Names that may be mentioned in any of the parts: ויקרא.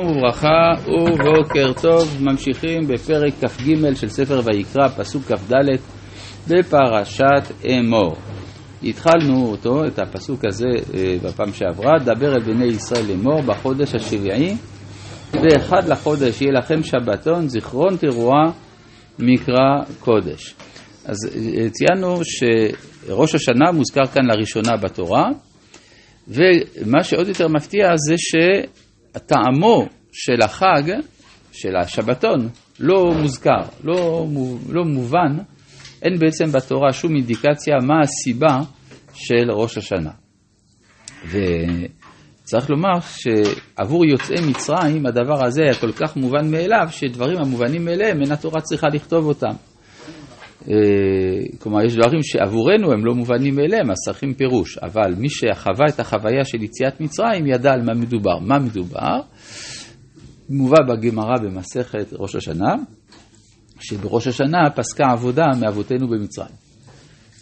וברכה ובוקר טוב, ממשיכים בפרק כ"ג של ספר ויקרא, פסוק כ"ד בפרשת אמור. התחלנו אותו, את הפסוק הזה בפעם שעברה, דבר אל בני ישראל אמור בחודש השביעי, באחד לחודש יהיה לכם שבתון, זיכרון תרועה, מקרא קודש. אז ציינו שראש השנה מוזכר כאן לראשונה בתורה, ומה שעוד יותר מפתיע זה הטעמו של החג, של השבתון, לא מוזכר, לא מובן, אין בעצם בתורה שום אינדיקציה מה הסיבה של ראש השנה. וצריך לומר שעבור יוצאי מצרים הדבר הזה היה כל כך מובן מאליו, שדברים המובנים מאליהם אין התורה צריכה לכתוב אותם. כלומר, יש דברים שעבורנו הם לא מובנים מאליהם, אז צריכים פירוש. אבל מי שחווה את החוויה של יציאת מצרים ידע על מה מדובר. מה מדובר? מובא בגמרא במסכת ראש השנה, שבראש השנה פסקה עבודה מאבותינו במצרים.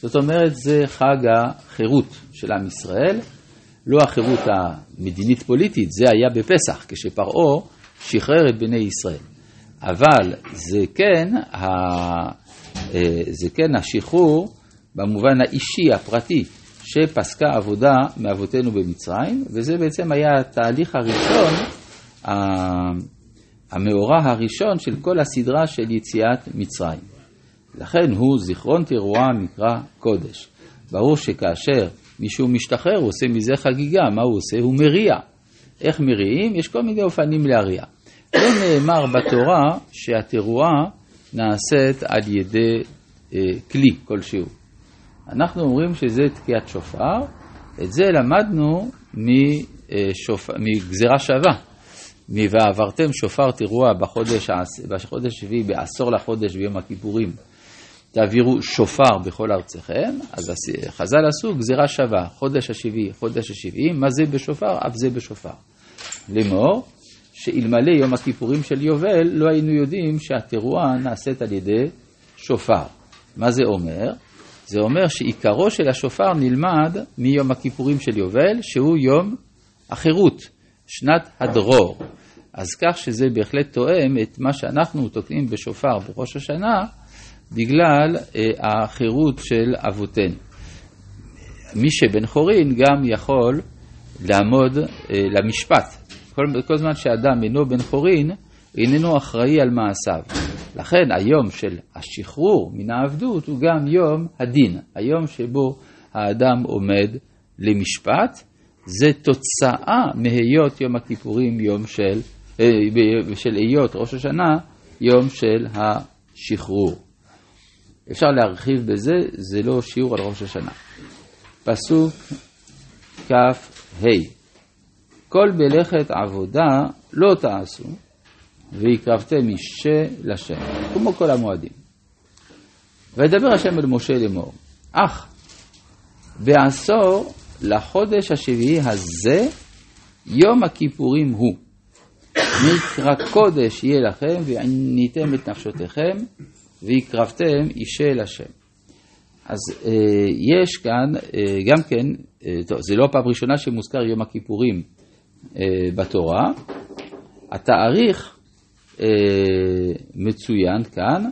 זאת אומרת, זה חג החירות של עם ישראל, לא החירות המדינית-פוליטית, זה היה בפסח, כשפרעה שחרר את בני ישראל. אבל זה כן השחרור במובן האישי, הפרטי, שפסקה עבודה מאבותינו במצרים, וזה בעצם היה התהליך הראשון, המאורע הראשון של כל הסדרה של יציאת מצרים. לכן הוא זיכרון תרועה מקרא קודש. ברור שכאשר מישהו משתחרר, הוא עושה מזה חגיגה. מה הוא עושה? הוא מריע. איך מריעים? יש כל מיני אופנים להריע. לא נאמר בתורה שהתרועה נעשית על ידי כלי כלשהו. אנחנו אומרים שזה תקיעת שופר, את זה למדנו מגזירה שווה, ועברתם שופר תרועה בחודש שביעי, בעשור לחודש ביום הכיפורים, תעבירו שופר בכל ארציכם. אז חז"ל עשו גזירה שווה, חודש השביעי, מה זה בשופר? אף זה בשופר. לאמור, שאלמלא יום הכיפורים של יובל, לא היינו יודעים שהתרועה נעשית על ידי שופר. מה זה אומר? זה אומר שעיקרו של השופר נלמד מיום הכיפורים של יובל, שהוא יום החירות, שנת הדרור. אז כך שזה בהחלט תואם את מה שאנחנו תוקעים בשופר בראש השנה, בגלל החירות של אבותינו. מי שבן חורין גם יכול לעמוד למשפט. כל זמן שאדם אינו בן חורין, איננו אחראי על מעשיו. לכן היום של השחרור מן העבדות הוא גם יום הדין. היום שבו האדם עומד למשפט, זה תוצאה מהיות יום הכיפורים, של היות ראש השנה, יום של השחרור. אפשר להרחיב בזה, זה לא שיעור על ראש השנה. פסוק כ"ה. כל מלאכת עבודה לא תעשו, והקרבתם אישה לשם, כמו כל המועדים. וידבר השם אל משה לאמור, אך בעשור לחודש השביעי הזה, יום הכיפורים הוא. מקרא קודש יהיה לכם, ועניתם את נפשותיכם, והקרבתם אישה לשם. אז יש כאן, גם כן, זה לא הפעם ראשונה שמוזכר יום הכיפורים, בתורה. התאריך מצוין כאן,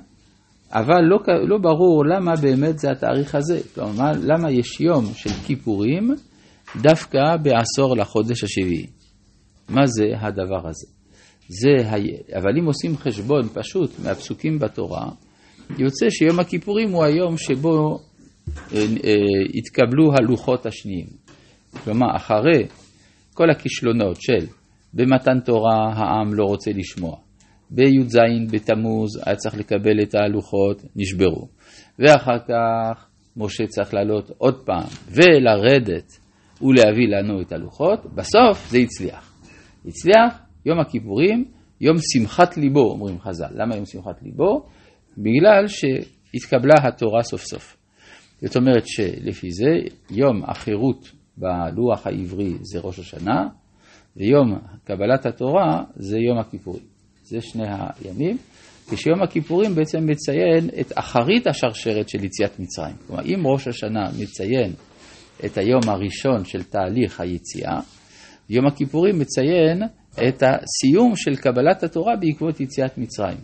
אבל לא ברור למה באמת זה התאריך הזה. כלומר, למה יש יום של כיפורים דווקא בעשור לחודש השביעי? מה זה הדבר הזה? אבל אם עושים חשבון פשוט מהפסוקים בתורה, יוצא שיום הכיפורים הוא היום שבו התקבלו הלוחות השניים. כלומר, אחרי כל הכישלונות של במתן תורה העם לא רוצה לשמוע, בי"ז בתמוז היה צריך לקבל את הלוחות, נשברו, ואחר כך משה צריך לעלות עוד פעם ולרדת ולהביא לנו את הלוחות. בסוף זה הצליח. יום הכיפורים, יום שמחת ליבו, אומרים חז"ל. למה יום שמחת ליבו? בגלל שהתקבלה התורה סוף סוף. זאת אומרת שלפי זה יום החירות בלוח העברי זה ראש השנה, ויום קבלת התורה זה יום הכיפורים. זה שני הימים, כשיום הכיפורים בעצם מציין את אחרית השרשרת של יציאת מצרים. כלומר, אם ראש השנה מציין את היום הראשון של תהליך היציאה, יום הכיפורים מציין את הסיום של קבלת התורה בעקבות יציאת מצרים.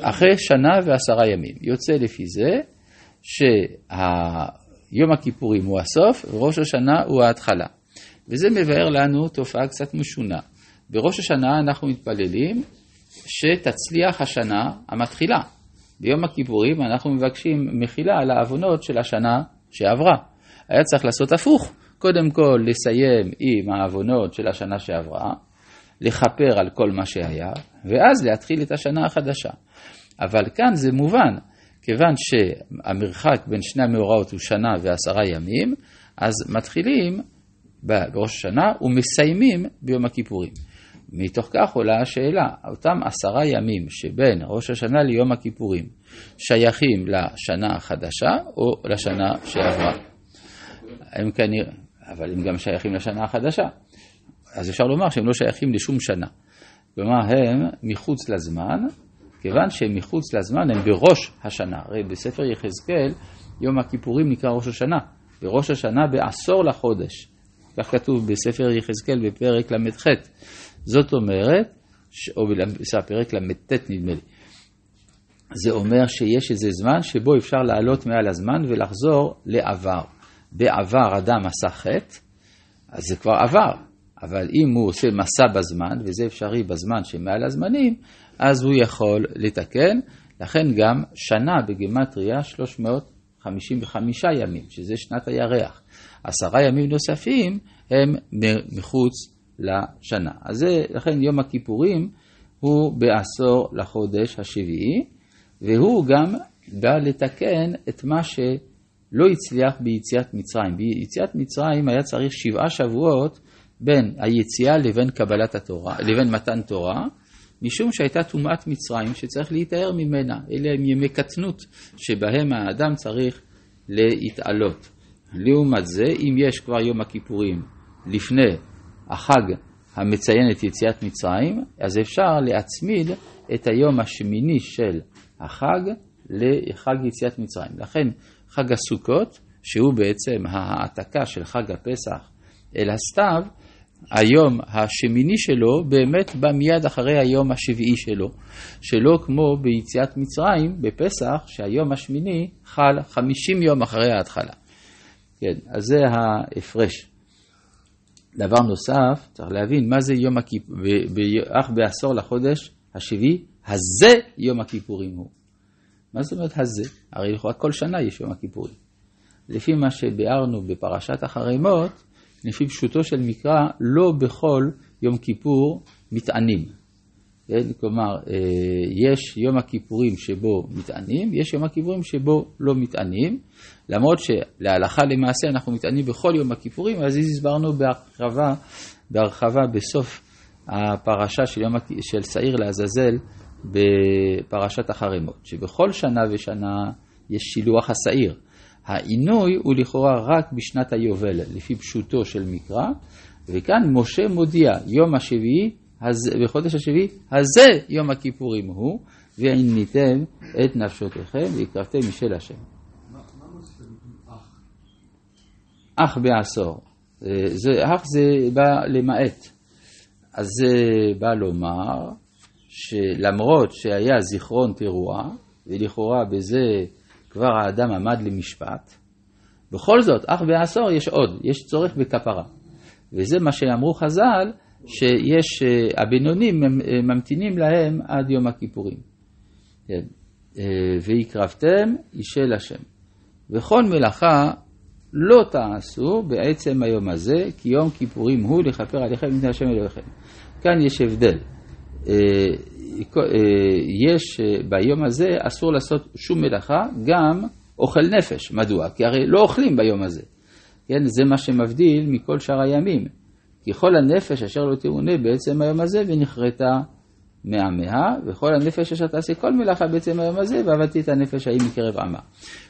אחרי שנה ועשרה ימים. יוצא לפי זה שיום הכיפורים הוא הסוף, ראש השנה הוא ההתחלה. וזה מבאר לנו תופעה קצת משונה. בראש השנה אנחנו מתפללים שתצליח השנה המתחילה. ביום הכיפורים אנחנו מבקשים מחילה על העוונות של השנה שעברה. היה צריך לעשות הפוך. קודם כל לסיים עם העוונות של השנה שעברה, לחפר על כל מה שהיה, ואז להתחיל את השנה החדשה. אבל כאן זה מובן, כיוון שהמרחק בין שני המאורעות הוא שנה ועשרה ימים, אז מתחילים בראש השנה ומסיימים ביום הכיפורים. מתוך כך עולה השאלה, אותם עשרה ימים שבין ראש השנה ליום הכיפורים שייכים לשנה החדשה או לשנה שעברה? הם כנראה, אבל הם גם שייכים לשנה החדשה. אז אפשר לומר שהם לא שייכים לשום שנה. כלומר, הם מחוץ לזמן, כיוון שהם מחוץ לזמן, הם בראש השנה. הרי בספר יחזקאל, יום הכיפורים נקרא ראש השנה. בראש השנה בעשור לחודש. כך כתוב בספר יחזקאל בפרק למ"ח. זאת אומרת, או בפרק למ"ט נדמה לי. זה אומר שיש איזה זמן שבו אפשר לעלות מעל הזמן ולחזור לעבר. בעבר אדם עשה חטא, אז זה כבר עבר. אבל אם הוא עושה מסע בזמן, וזה אפשרי בזמן שמעל הזמנים, אז הוא יכול לתקן. לכן גם שנה בגימטריה 355 ימים, שזה שנת הירח. 10 ימים נוספים הם מחוץ לשנה. אז זה, לכן יום הכיפורים הוא בעשור לחודש השביעי, והוא גם בא לתקן את מה שלא הצליח ביציאת מצרים. ביציאת מצרים היה צריך 7 שבועות, בין היציאה לבין קבלת התורה, לבין מתן תורה, משום שהייתה טומאת מצרים שצריך להיטהר ממנה. אלה הם ימי קטנות שבהם האדם צריך להתעלות. לעומת זה, אם יש כבר יום הכיפורים לפני החג המציין את יציאת מצרים, אז אפשר להצמיד את היום השמיני של החג לחג יציאת מצרים. לכן חג הסוכות, שהוא בעצם ההעתקה של חג הפסח אל הסתיו, היום השמיני שלו באמת בא מיד אחרי היום השביעי שלו, שלא כמו ביציאת מצרים בפסח, שהיום השמיני חל 50 יום אחרי ההתחלה. כן, אז זה ההפרש. דבר נוסף, צריך להבין מה זה יום הכיפורים, אך בעשור לחודש השביעי, הזה יום הכיפורים הוא. מה זאת אומרת הזה? הרי לכאורה כל שנה יש יום הכיפורים. לפי מה שביארנו בפרשת אחרי מות, לפי פשוטו של מקרא, לא בכל יום כיפור מתענים. כלומר, יש יום הכיפורים שבו מתענים, יש יום הכיפורים שבו לא מתענים, למרות שלהלכה למעשה אנחנו מתענים בכל יום הכיפורים, אז הסברנו בהרחבה בסוף הפרשה של שעיר לעזאזל בפרשת אחרי מות, שבכל שנה ושנה יש שילוח השעיר. העינוי הוא לכאורה רק בשנת היובל, לפי פשוטו של מקרא, וכאן משה מודיע, יום השביעי, בחודש השביעי, הזה יום הכיפורים הוא, ועיניתם את נפשותיכם, והקרבתם משל השם. מה מושא אח? אח בעשור. אח זה בא למעט. אז זה בא לומר, שלמרות שהיה זיכרון תרועה, ולכאורה בזה, כבר האדם עמד למשפט, בכל זאת, אך בעשור יש עוד, יש צורך בכפרה. וזה מה שאמרו חז"ל, שיש הבינונים ממתינים להם עד יום הכיפורים. כן. והקרבתם אישה לשם. וכל מלאכה לא תעשו בעצם היום הזה, כי יום כיפורים הוא לכפר עליכם מפני השם אלוהיכם. כאן יש הבדל. יש ביום הזה אסור לעשות שום מלאכה, גם אוכל נפש. מדוע? כי הרי לא אוכלים ביום הזה. כן, זה מה שמבדיל מכל שאר הימים. כי כל הנפש אשר לא תאונה בעצם היום הזה ונכרתה מעמיה, וכל הנפש אשר תעשה כל מלאכה בעצם היום הזה, ועבדתי את הנפש ההיא מקרב עמה.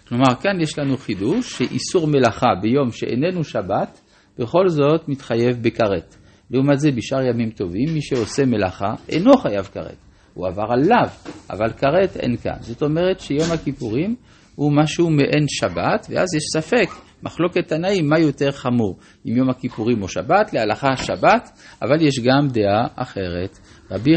כלומר, כאן יש לנו חידוש שאיסור מלאכה ביום שאיננו שבת, בכל זאת מתחייב בכרת. לעומת זה, בשאר ימים טובים, מי שעושה מלאכה אינו חייב כרת. הוא עבר עליו, אבל כרת אין כאן. זאת אומרת שיום הכיפורים הוא משהו מעין שבת, ואז יש ספק מחלוקת תנאי מה יותר חמור, אם יום הכיפורים או שבת, להלכה שבת, אבל יש גם דעה אחרת. רבי